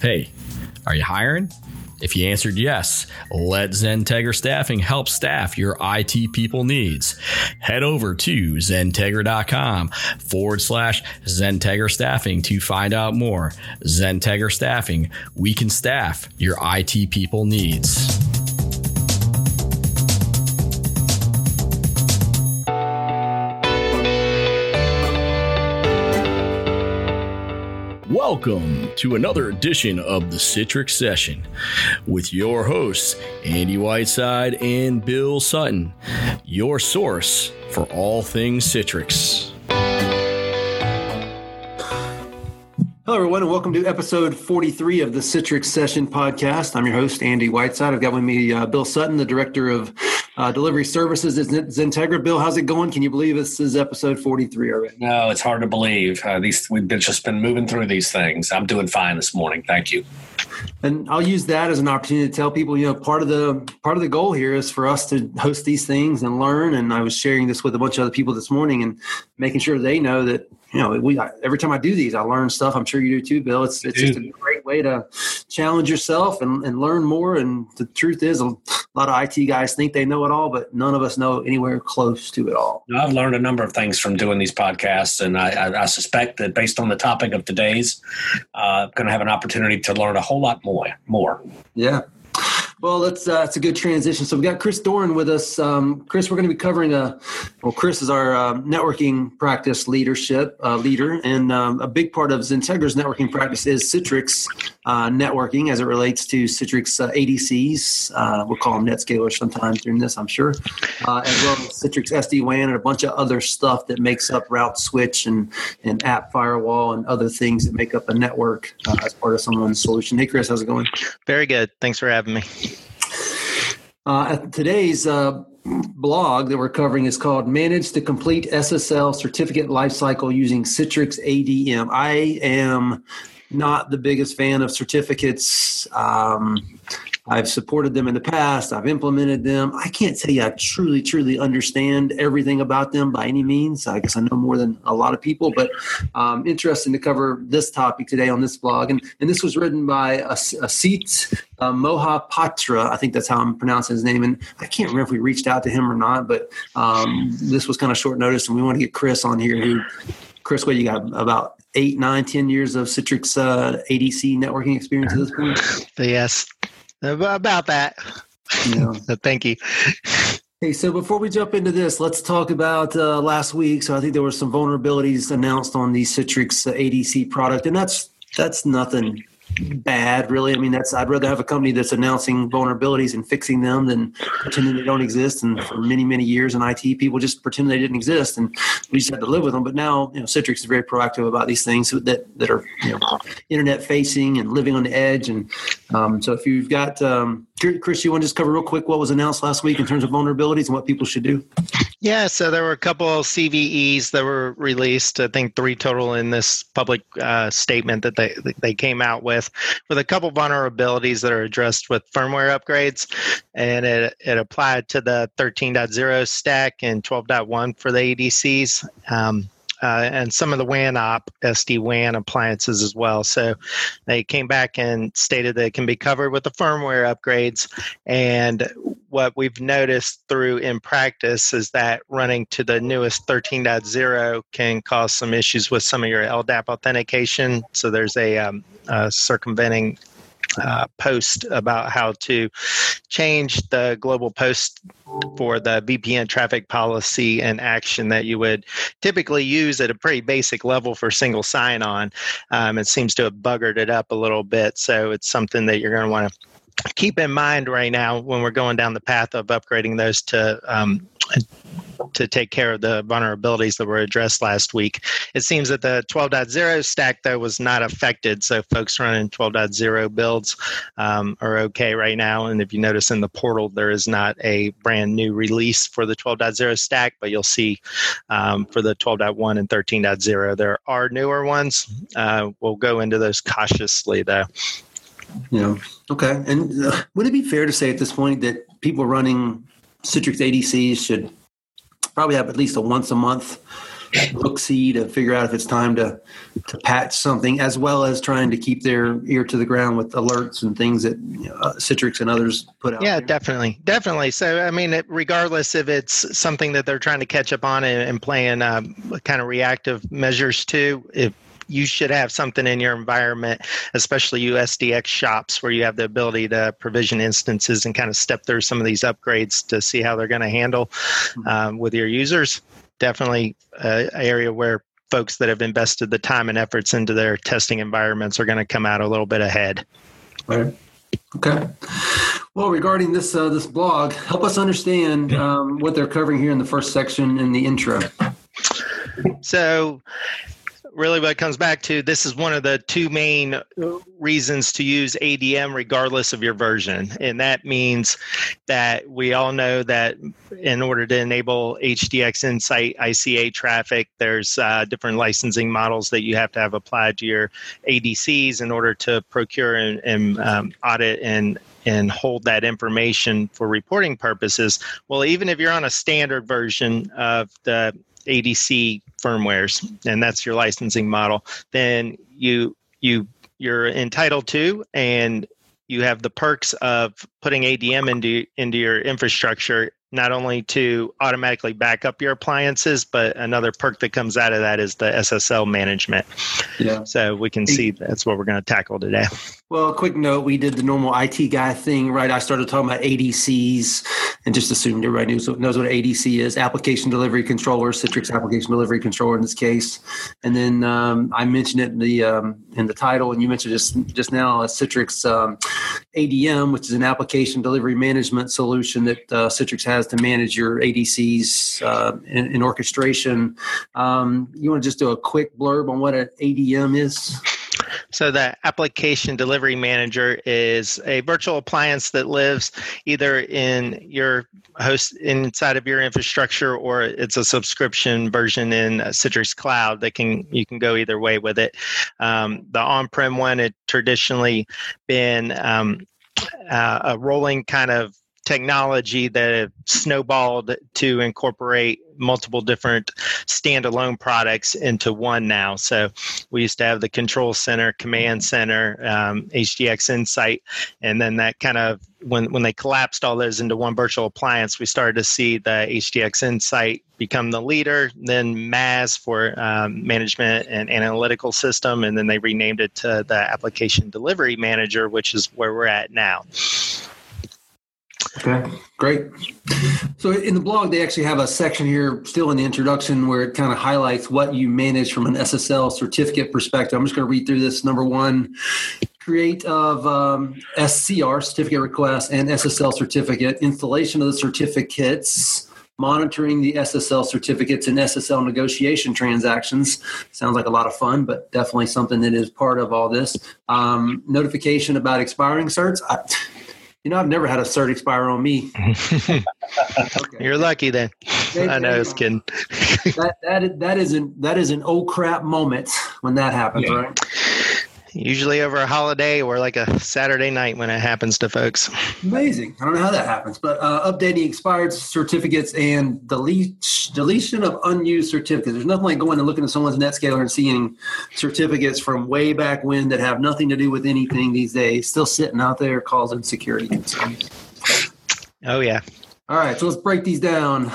Hey, are you hiring? If you answered yes, let Zentegra Staffing help staff your IT people needs. Head over to Zentegra.com/Zentegra Staffing to find out more. Zentegra Staffing, we can staff your IT people needs. Welcome to another edition of the Citrix Session with your hosts, Andy Whiteside and Bill Sutton, your source for all things Citrix. Hello, everyone, and welcome to episode 43 of the Citrix Session podcast. I'm your host, Andy Whiteside. I've got with me Bill Sutton, the Director of Delivery Services at Zentegra. Bill, how's it going? Can you believe this is episode 43 already? No, it's hard to believe. We've been moving through these things. I'm doing fine this morning. Thank you. And I'll use that as an opportunity to tell people, you know, part of the goal here is for us to host these things and learn. And I was sharing this with a bunch of other people this morning and making sure they know that, you know, every time I do these, I learn stuff. I'm sure you do too, Bill. It's just a great way to challenge yourself and learn more. And the truth is, a lot of IT guys think they know it all, but none of us know anywhere close to it all. I've learned a number of things from doing these podcasts, and I suspect that based on the topic of today's, I'm going to have an opportunity to learn a whole lot more. Yeah. Well, that's a good transition. So we've got Chris Doran with us. Chris, we're going to be covering Chris is our networking practice leader. And a big part of Zentegra's networking practice is Citrix networking as it relates to Citrix ADCs. We'll call them NetScaler sometime during this, I'm sure. As well as Citrix SD-WAN and a bunch of other stuff that makes up route switch and app firewall and other things that make up a network as part of someone's solution. Hey, Chris, how's it going? Very good. Thanks for having me. Today's blog that we're covering is called Manage the Complete SSL Certificate Lifecycle Using Citrix ADM. I am not the biggest fan of certificates. I've supported them in the past. I've implemented them. I can't tell you I truly, truly understand everything about them by any means. I guess I know more than a lot of people, but interesting to cover this topic today on this blog. And this was written by Asit Mohapatra. I think that's how I'm pronouncing his name. And I can't remember if we reached out to him or not, but this was kind of short notice, and we want to get Chris on here. Chris, what you got about 8, 9, 10 years of Citrix ADC networking experience at this point? Yes. About that. Yeah. Thank you. Hey, so before we jump into this, let's talk about last week. So I think there were some vulnerabilities announced on the Citrix ADC product, and that's nothing bad, really. I mean, I'd rather have a company that's announcing vulnerabilities and fixing them than pretending they don't exist. And for many, many years in IT, people just pretended they didn't exist, and we just had to live with them. But now, you know, Citrix is very proactive about these things that are, you know, internet facing and living on the edge. And so, if you've got Chris, you want to just cover real quick what was announced last week in terms of vulnerabilities and what people should do? Yeah, so there were a couple of CVEs that were released. I think 3 total in this public statement that they came out with a couple vulnerabilities that are addressed with firmware upgrades, and it applied to the 13.0 stack and 12.1 for the ADCs. And some of the WAN-OP, SD-WAN appliances as well. So they came back and stated that it can be covered with the firmware upgrades. And what we've noticed through in practice is that running to the newest 13.0 can cause some issues with some of your LDAP authentication. So there's a circumventing post about how to change the global post for the VPN traffic policy and action that you would typically use at a pretty basic level for single sign-on. It seems to have buggered it up a little bit, so it's something that you're going to want to keep in mind right now when we're going down the path of upgrading those to take care of the vulnerabilities that were addressed last week. It seems that the 12.0 stack, though, was not affected. So folks running 12.0 builds are okay right now. And if you notice in the portal, there is not a brand new release for the 12.0 stack, but you'll see for the 12.1 and 13.0, there are newer ones. We'll go into those cautiously, though. Yeah. Okay. And would it be fair to say at this point that people running Citrix ADCs should probably have at least a once a month look-see to figure out if it's time to patch something, as well as trying to keep their ear to the ground with alerts and things that Citrix and others put out. Yeah, definitely. So, I mean, regardless if it's something that they're trying to catch up on and playing kind of reactive measures to, you should have something in your environment, especially SDX shops, where you have the ability to provision instances and kind of step through some of these upgrades to see how they're going to handle with your users. Definitely an area where folks that have invested the time and efforts into their testing environments are going to come out a little bit ahead. Right. Okay. Well, regarding this this blog, help us understand what they're covering here in the first section in the intro. So, really what it comes back to, this is one of the two main reasons to use ADM regardless of your version. And that means that we all know that in order to enable HDX Insight ICA traffic, there's different licensing models that you have to have applied to your ADCs in order to procure and audit and hold that information for reporting purposes. Well, even if you're on a standard version of the ADC firmwares, and that's your licensing model, then you're entitled to, and you have the perks of putting ADM into your infrastructure, not only to automatically back up your appliances, but another perk that comes out of that is the SSL management. Yeah. So we can see that's what we're going to tackle today. Well, a quick note, we did the normal IT guy thing, right? I started talking about ADCs and just assumed everybody knows what an ADC is, application delivery controller, Citrix application delivery controller in this case. And then I mentioned it in the title, and you mentioned just now Citrix ADM, which is an application delivery management solution that Citrix has to manage your ADCs in orchestration. You want to just do a quick blurb on what an ADM is? So the application delivery manager is a virtual appliance that lives either in your host inside of your infrastructure, or it's a subscription version in Citrix Cloud. You can go either way with it. The on-prem one had traditionally been a rolling kind of technology that snowballed to incorporate multiple different standalone products into one now. So we used to have the control center, command center, HDX Insight, and then that kind of when they collapsed all those into one virtual appliance, we started to see the HDX Insight become the leader, then MAS for management and analytical system, and then they renamed it to the application delivery manager, which is where we're at now. Okay, great. So in the blog, they actually have a section here still in the introduction where it kind of highlights what you manage from an SSL certificate perspective. I'm just going to read through this. Number one, create of SCR, certificate request, and SSL certificate, installation of the certificates, monitoring the SSL certificates and SSL negotiation transactions. Sounds like a lot of fun, but definitely something that is part of all this. Notification about expiring certs. I've never had a cert expire on me. Okay. You're lucky then. I know, I was kidding. that is an oh crap moment when that happens, yeah. Right? Usually over a holiday or like a Saturday night when it happens to folks. Amazing. I don't know how that happens, but updating expired certificates and deletion of unused certificates. There's nothing like going and looking at someone's NetScaler and seeing certificates from way back when that have nothing to do with anything these days, still sitting out there causing security concerns. Oh, yeah. All right, so let's break these down.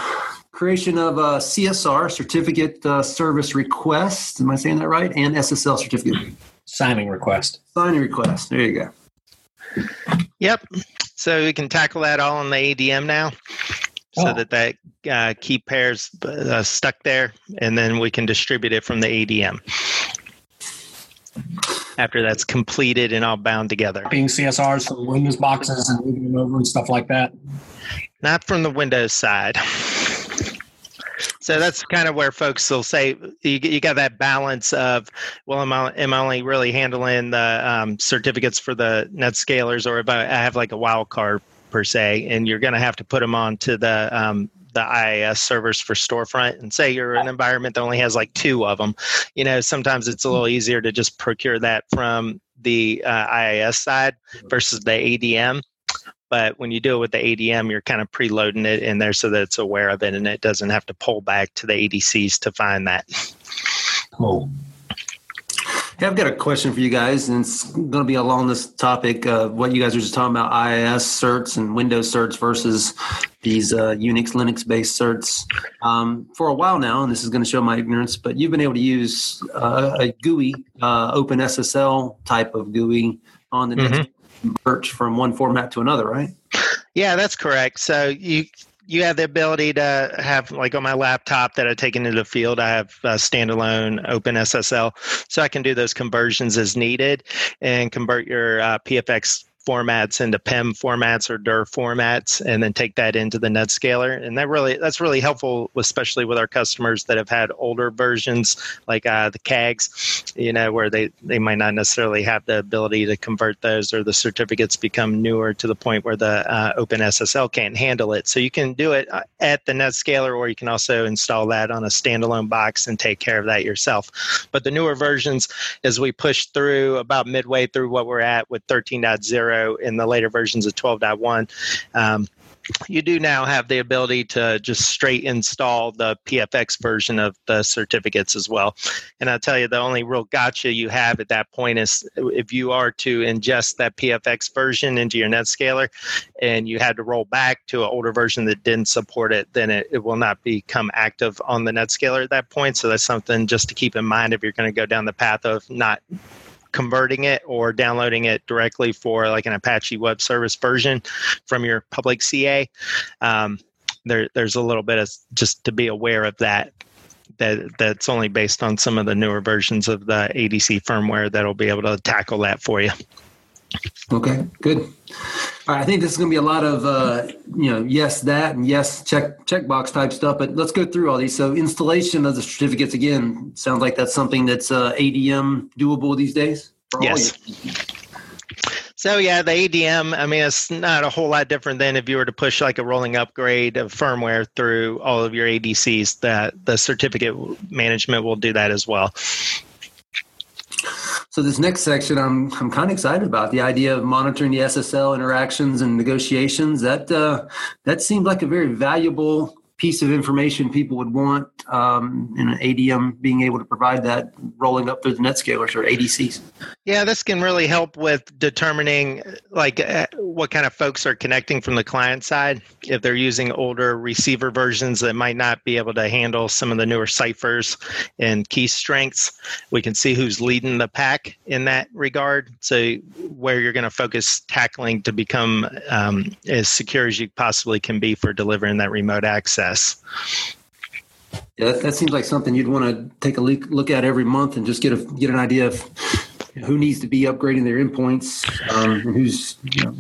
Creation of a CSR, certificate service request. Am I saying that right? And SSL certificate. Signing request. There you go. Yep. So we can tackle that all in the ADM now, so that key pair's stuck there, and then we can distribute it from the ADM after that's completed and all bound together. Copying CSRs from Windows boxes and moving them over and stuff like that? Not from the Windows side. So that's kind of where folks will say you got that balance of, well, am I only really handling the certificates for the NetScalers, or if I have like a wild card per se, and you're going to have to put them on to the IIS servers for storefront, and say you're an environment that only has like two of them. Sometimes it's a little easier to just procure that from the IIS side versus the ADM. But when you do it with the ADM, you're kind of preloading it in there so that it's aware of it and it doesn't have to pull back to the ADCs to find that. Cool. Hey, I've got a question for you guys, and it's going to be along this topic of what you guys were just talking about, IIS certs and Windows certs versus these Unix, Linux-based certs. For a while now, and this is going to show my ignorance, but you've been able to use a GUI, OpenSSL type of GUI on the next merge from one format to another, right? Yeah, that's correct. So you have the ability to have, like on my laptop that I take into the field, I have standalone OpenSSL, so I can do those conversions as needed and convert your PFX formats into PEM formats or DER formats, and then take that into the NetScaler. And that's really helpful, especially with our customers that have had older versions, like the CAGs, where they might not necessarily have the ability to convert those, or the certificates become newer to the point where the OpenSSL can't handle it. So you can do it at the NetScaler, or you can also install that on a standalone box and take care of that yourself. But the newer versions, as we push through about midway through what we're at with 13.0, in the later versions of 12.1, you do now have the ability to just straight install the PFX version of the certificates as well. And I'll tell you, the only real gotcha you have at that point is if you are to ingest that PFX version into your NetScaler and you had to roll back to an older version that didn't support it, then it will not become active on the NetScaler at that point. So that's something just to keep in mind if you're going to go down the path of not converting it or downloading it directly for like an Apache web service version from your public CA. There's a little bit of just to be aware of that's only based on some of the newer versions of the ADC firmware that'll be able to tackle that for you. Okay, good. All right, I think this is going to be a lot of, yes, that, and yes, checkbox type stuff, but let's go through all these. So installation of the certificates, again, sounds like that's something that's ADM doable these days? Yes. So, yeah, the ADM, it's not a whole lot different than if you were to push like a rolling upgrade of firmware through all of your ADCs. The certificate management will do that as well. So this next section I'm kind of excited about, the idea of monitoring the SSL interactions and negotiations. That seemed like a very valuable piece of information people would want in an ADM being able to provide that rolling up through the NetScalers or ADCs. Yeah, this can really help with determining like what kind of folks are connecting from the client side. If they're using older receiver versions that might not be able to handle some of the newer ciphers and key strengths, we can see who's leading the pack in that regard. So where you're going to focus tackling to become as secure as you possibly can be for delivering that remote access. Yeah, that seems like something you'd want to take a look at every month and just get an idea of who needs to be upgrading their endpoints, who's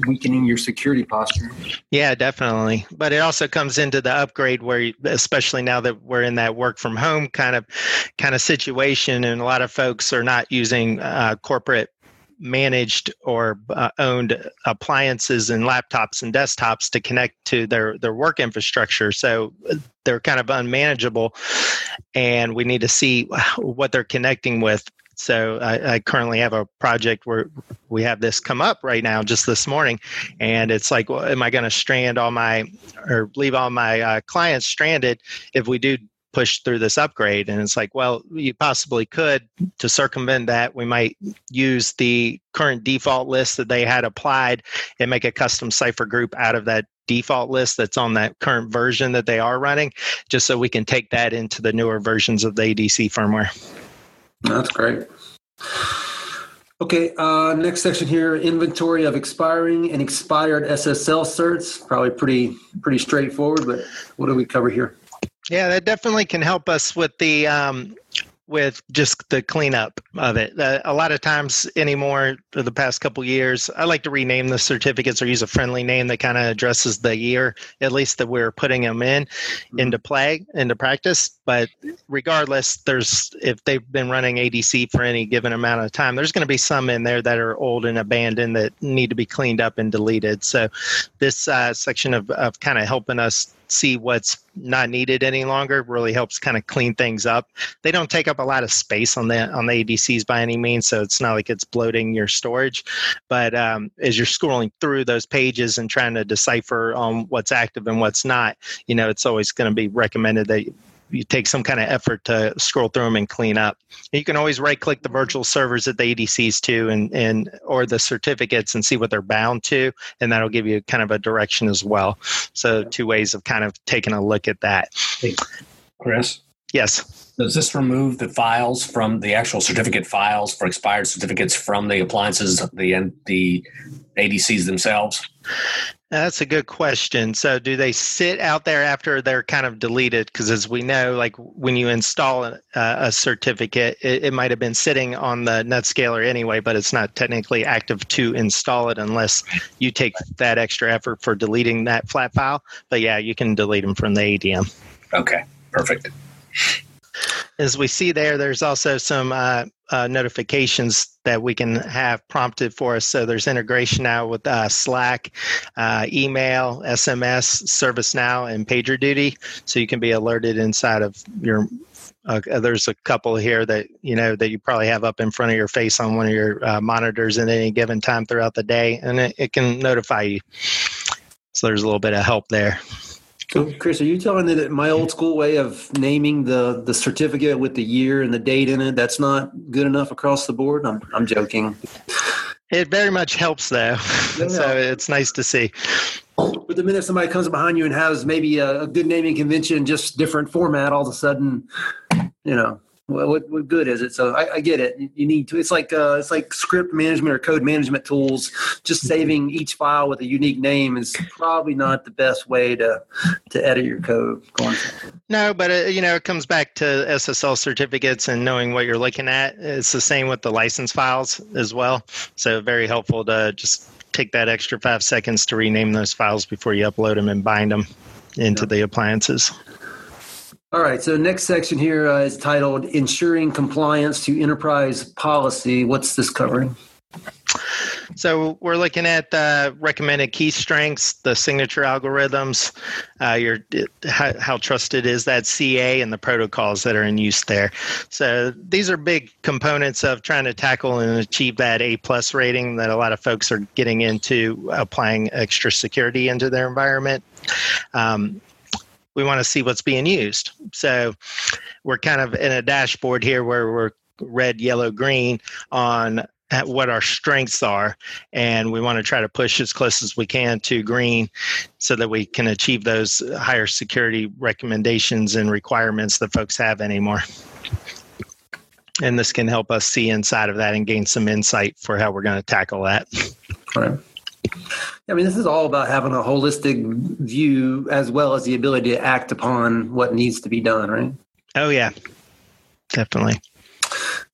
weakening your security posture. Yeah, definitely. But it also comes into the upgrade where, especially now that we're in that work from home kind of situation, and a lot of folks are not using corporate managed or owned appliances and laptops and desktops to connect to their work infrastructure. So they're kind of unmanageable, and we need to see what they're connecting with. So I currently have a project where we have this come up right now, just this morning. And it's like, well, am I going to leave all my clients stranded if we do push through this upgrade? And it's like, well, you possibly could. To circumvent that, we might use the current default list that they had applied and make a custom cipher group out of that default list that's on that current version that they are running, just so we can take that into the newer versions of the ADC firmware. That's great. Okay, next section here, inventory of expiring and expired SSL certs. Probably pretty straightforward, but what do we cover here? Yeah, that definitely can help us with the with just the cleanup of it. A lot of times anymore, for the past couple of years, I like to rename the certificates or use a friendly name that kind of addresses the year, at least that we're putting them into practice. But regardless, if they've been running ADC for any given amount of time, there's going to be some in there that are old and abandoned that need to be cleaned up and deleted. So this section of kind of helping us see what's not needed any longer. Really helps kind of clean things up. They don't take up a lot of space on the ADCs by any means, so it's not like it's bloating your storage. But as you're scrolling through those pages and trying to decipher what's active and what's not, it's always going to be recommended that you take some kind of effort to scroll through them and clean up. You can always right-click the virtual servers at the ADCs too, or the certificates, and see what they're bound to, and that'll give you kind of a direction as well. So two ways of kind of taking a look at that. Hey, Chris? Yes. Does this remove the files from the actual certificate files for expired certificates from the appliances, the ADCs themselves? That's a good question. So do they sit out there after they're kind of deleted? Because as we know, like when you install a certificate, it might have been sitting on the NetScaler anyway, but it's not technically active to install it unless you take that extra effort for deleting that flat file. But yeah, you can delete them from the ADM. Okay, perfect. As we see there's also some notifications that we can have prompted for us. So there's integration now with Slack, email, SMS, ServiceNow, and PagerDuty. So you can be alerted inside of your. There's a couple here that you probably have up in front of your face on one of your monitors at any given time throughout the day, and it can notify you. So there's a little bit of help there. So, Chris, are you telling me that my old school way of naming the certificate with the year and the date in it, that's not good enough across the board? I'm joking. It very much helps, though. Yeah. So it's nice to see. But the minute somebody comes behind you and has maybe a good naming convention, just different format, all of a sudden, what good is it? So I get it. You need to. It's like script management or code management tools. Just saving each file with a unique name is probably not the best way to edit your code. No, but it comes back to SSL certificates and knowing what you're looking at. It's the same with the license files as well. So very helpful to just take that extra 5 seconds to rename those files before you upload them and bind them into the appliances. All right, so next section here is titled Ensuring Compliance to Enterprise Policy. What's this covering? So we're looking at the recommended key strengths, the signature algorithms, how trusted is that CA, and the protocols that are in use there. So these are big components of trying to tackle and achieve that A+ rating that a lot of folks are getting into, applying extra security into their environment. We want to see what's being used. So we're kind of in a dashboard here where we're red, yellow, green on what our strengths are. And we want to try to push as close as we can to green so that we can achieve those higher security recommendations and requirements that folks have anymore. And this can help us see inside of that and gain some insight for how we're going to tackle that. All right. I mean, this is all about having a holistic view as well as the ability to act upon what needs to be done, right? Oh, yeah, definitely.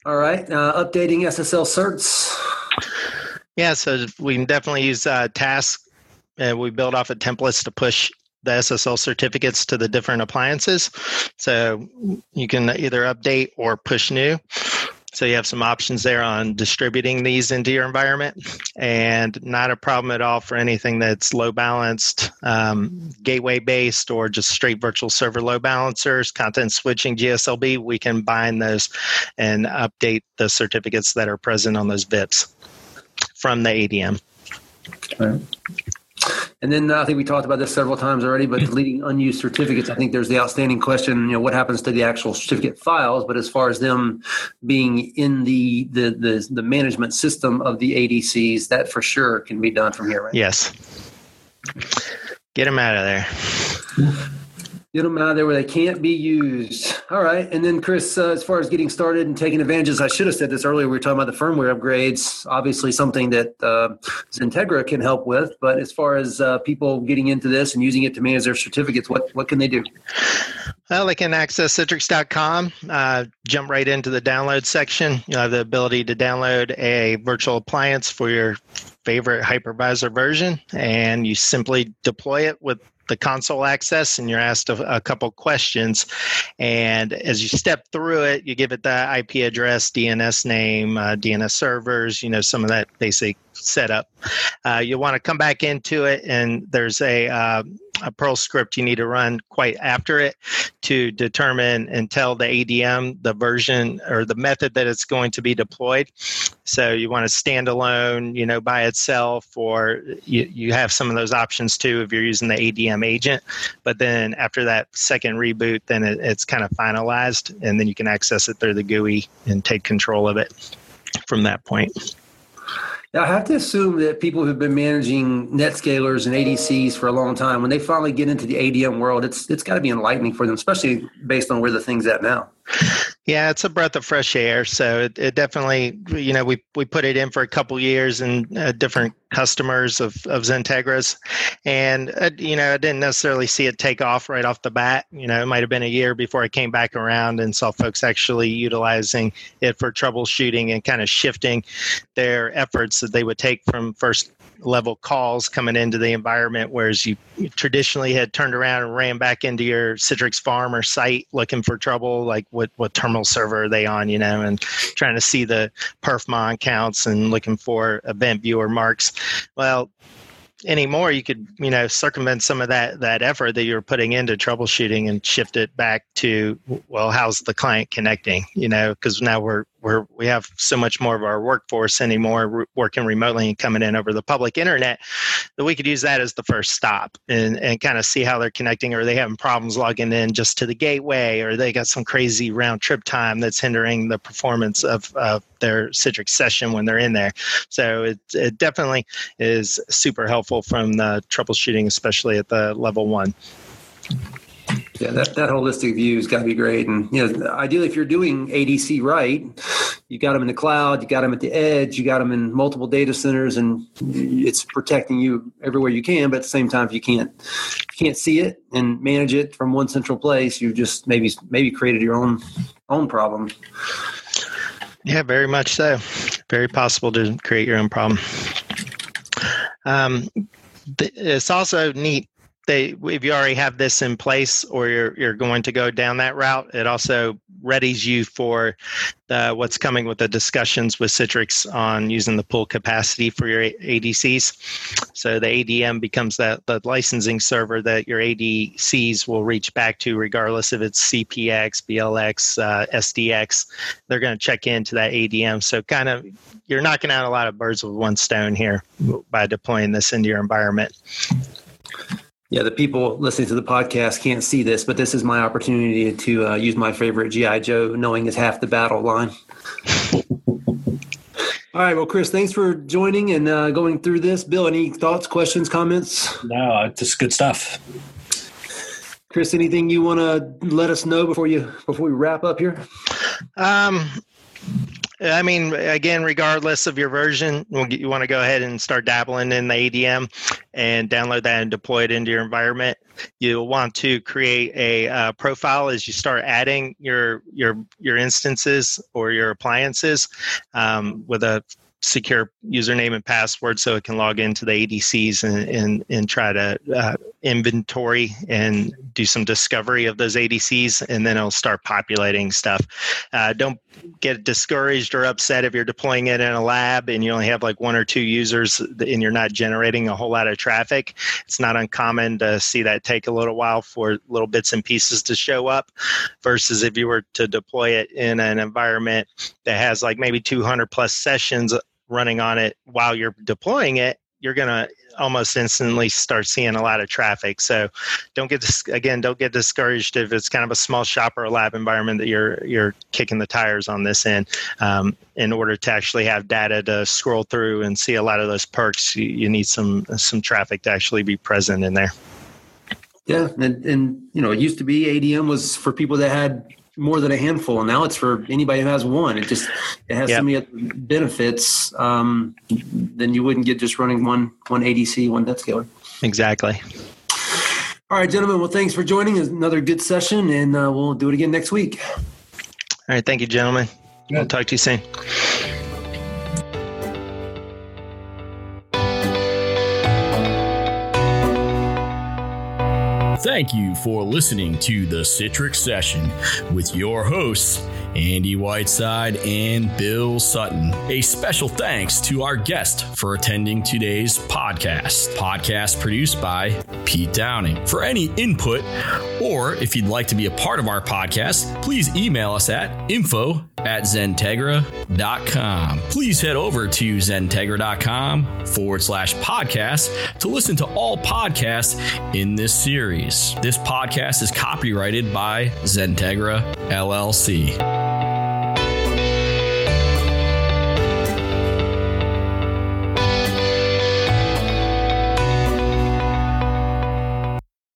All right. Updating SSL certs. Yeah, so we can definitely use tasks. We build off of templates to push the SSL certificates to the different appliances. So you can either update or push new. So you have some options there on distributing these into your environment, and not a problem at all for anything that's load balanced, gateway based, or just straight virtual server load balancers, content switching, GSLB. We can bind those and update the certificates that are present on those VIPs from the ADM. Okay. And then I think we talked about this several times already, but deleting unused certificates, I think there's the outstanding question, what happens to the actual certificate files? But as far as them being in the management system of the ADCs, that for sure can be done from here, right? Yes. Get them out of there. Get them out of there where they can't be used. All right. And then, Chris, as far as getting started and taking advantages, I should have said this earlier. We were talking about the firmware upgrades, obviously something that Zentegra can help with. But as far as people getting into this and using it to manage their certificates, what can they do? Well, they can access Citrix.com, jump right into the download section. You have the ability to download a virtual appliance for your favorite hypervisor version, and you simply deploy it with the console access, and you're asked a couple questions. And as you step through it, you give it the IP address, DNS name, DNS servers, some of that basic setup. You'll want to come back into it, and there's a a Perl script you need to run quite after it to determine and tell the ADM the version or the method that it's going to be deployed. So you want to stand alone, you know, by itself, or you have some of those options too if you're using the ADM agent. But then after that second reboot, then it's kind of finalized, and then you can access it through the GUI and take control of it from that point. Now, I have to assume that people who've been managing NetScalers and ADCs for a long time, when they finally get into the ADM world, it's got to be enlightening for them, especially based on where the thing's at now. Yeah, it's a breath of fresh air. So it definitely, you know, we put it in for a couple years and different customers of Zentegra's. And, you know, I didn't necessarily see it take off right off the bat. You know, it might have been a year before I came back around and saw folks actually utilizing it for troubleshooting and kind of shifting their efforts that they would take from first level calls coming into the environment, whereas you traditionally had turned around and ran back into your Citrix farm or site looking for trouble, like what terminal server are they on, you know, and trying to see the perfmon counts and looking for event viewer marks. Well, anymore, you could, you know, circumvent some of that effort that you're putting into troubleshooting and shift it back to, well, how's the client connecting, you know, because now we have so much more of our workforce anymore working remotely and coming in over the public internet, that we could use that as the first stop and kind of see how they're connecting. Are they having problems logging in just to the gateway, or they got some crazy round trip time that's hindering the performance of their Citrix session when they're in there. So it definitely is super helpful from the troubleshooting, especially at the level one. Yeah, that holistic view has got to be great. And, you know, ideally, if you're doing ADC right, you got them in the cloud, you got them at the edge, you got them in multiple data centers, and it's protecting you everywhere you can. But at the same time, if you can't see it and manage it from one central place, you've just maybe created your own problem. Yeah, very much so. Very possible to create your own problem. It's also neat. If you already have this in place, or you're going to go down that route, it also readies you for what's coming with the discussions with Citrix on using the pool capacity for your ADCs. So the ADM becomes the licensing server that your ADCs will reach back to, regardless if it's CPX, BLX, SDX. They're going to check into that ADM. So kind of you're knocking out a lot of birds with one stone here by deploying this into your environment. Yeah, the people listening to the podcast can't see this, but this is my opportunity to use my favorite G.I. Joe, knowing is half the battle line. All right, well, Chris, thanks for joining and going through this. Bill, any thoughts, questions, comments? No, it's just good stuff. Chris, anything you want to let us know before we wrap up here? I mean, again, regardless of your version, you want to go ahead and start dabbling in the ADM and download that and deploy it into your environment. You'll want to create a profile as you start adding your instances or your appliances with a secure username and password, so it can log into the ADCs and try to inventory and do some discovery of those ADCs, and then it'll start populating stuff. Don't get discouraged or upset if you're deploying it in a lab and you only have like one or two users and you're not generating a whole lot of traffic. It's not uncommon to see that take a little while for little bits and pieces to show up, versus if you were to deploy it in an environment that has like maybe 200 plus sessions running on it while you're deploying it, you're going to almost instantly start seeing a lot of traffic. So don't get discouraged if it's kind of a small shop or a lab environment that you're kicking the tires on this in order to actually have data to scroll through and see a lot of those perks. You need some traffic to actually be present in there. Yeah. And you know, it used to be ADM was for people that had more than a handful, and now it's for anybody who has one. It has so many benefits than you wouldn't get just running one ADC, one NetScaler. Exactly. All right, gentlemen. Well, thanks for joining us. Another good session, and we'll do it again next week. All right. Thank you, gentlemen. Good. I'll talk to you soon. Thank you for listening to the Citrix Session with your hosts, Andy Whiteside, and Bill Sutton. A special thanks to our guest for attending today's podcast. Podcast produced by Pete Downing. For any input, or if you'd like to be a part of our podcast, please email us at info@zentegra.com. Please head over to zentegra.com/podcast to listen to all podcasts in this series. This podcast is copyrighted by Zentegra LLC.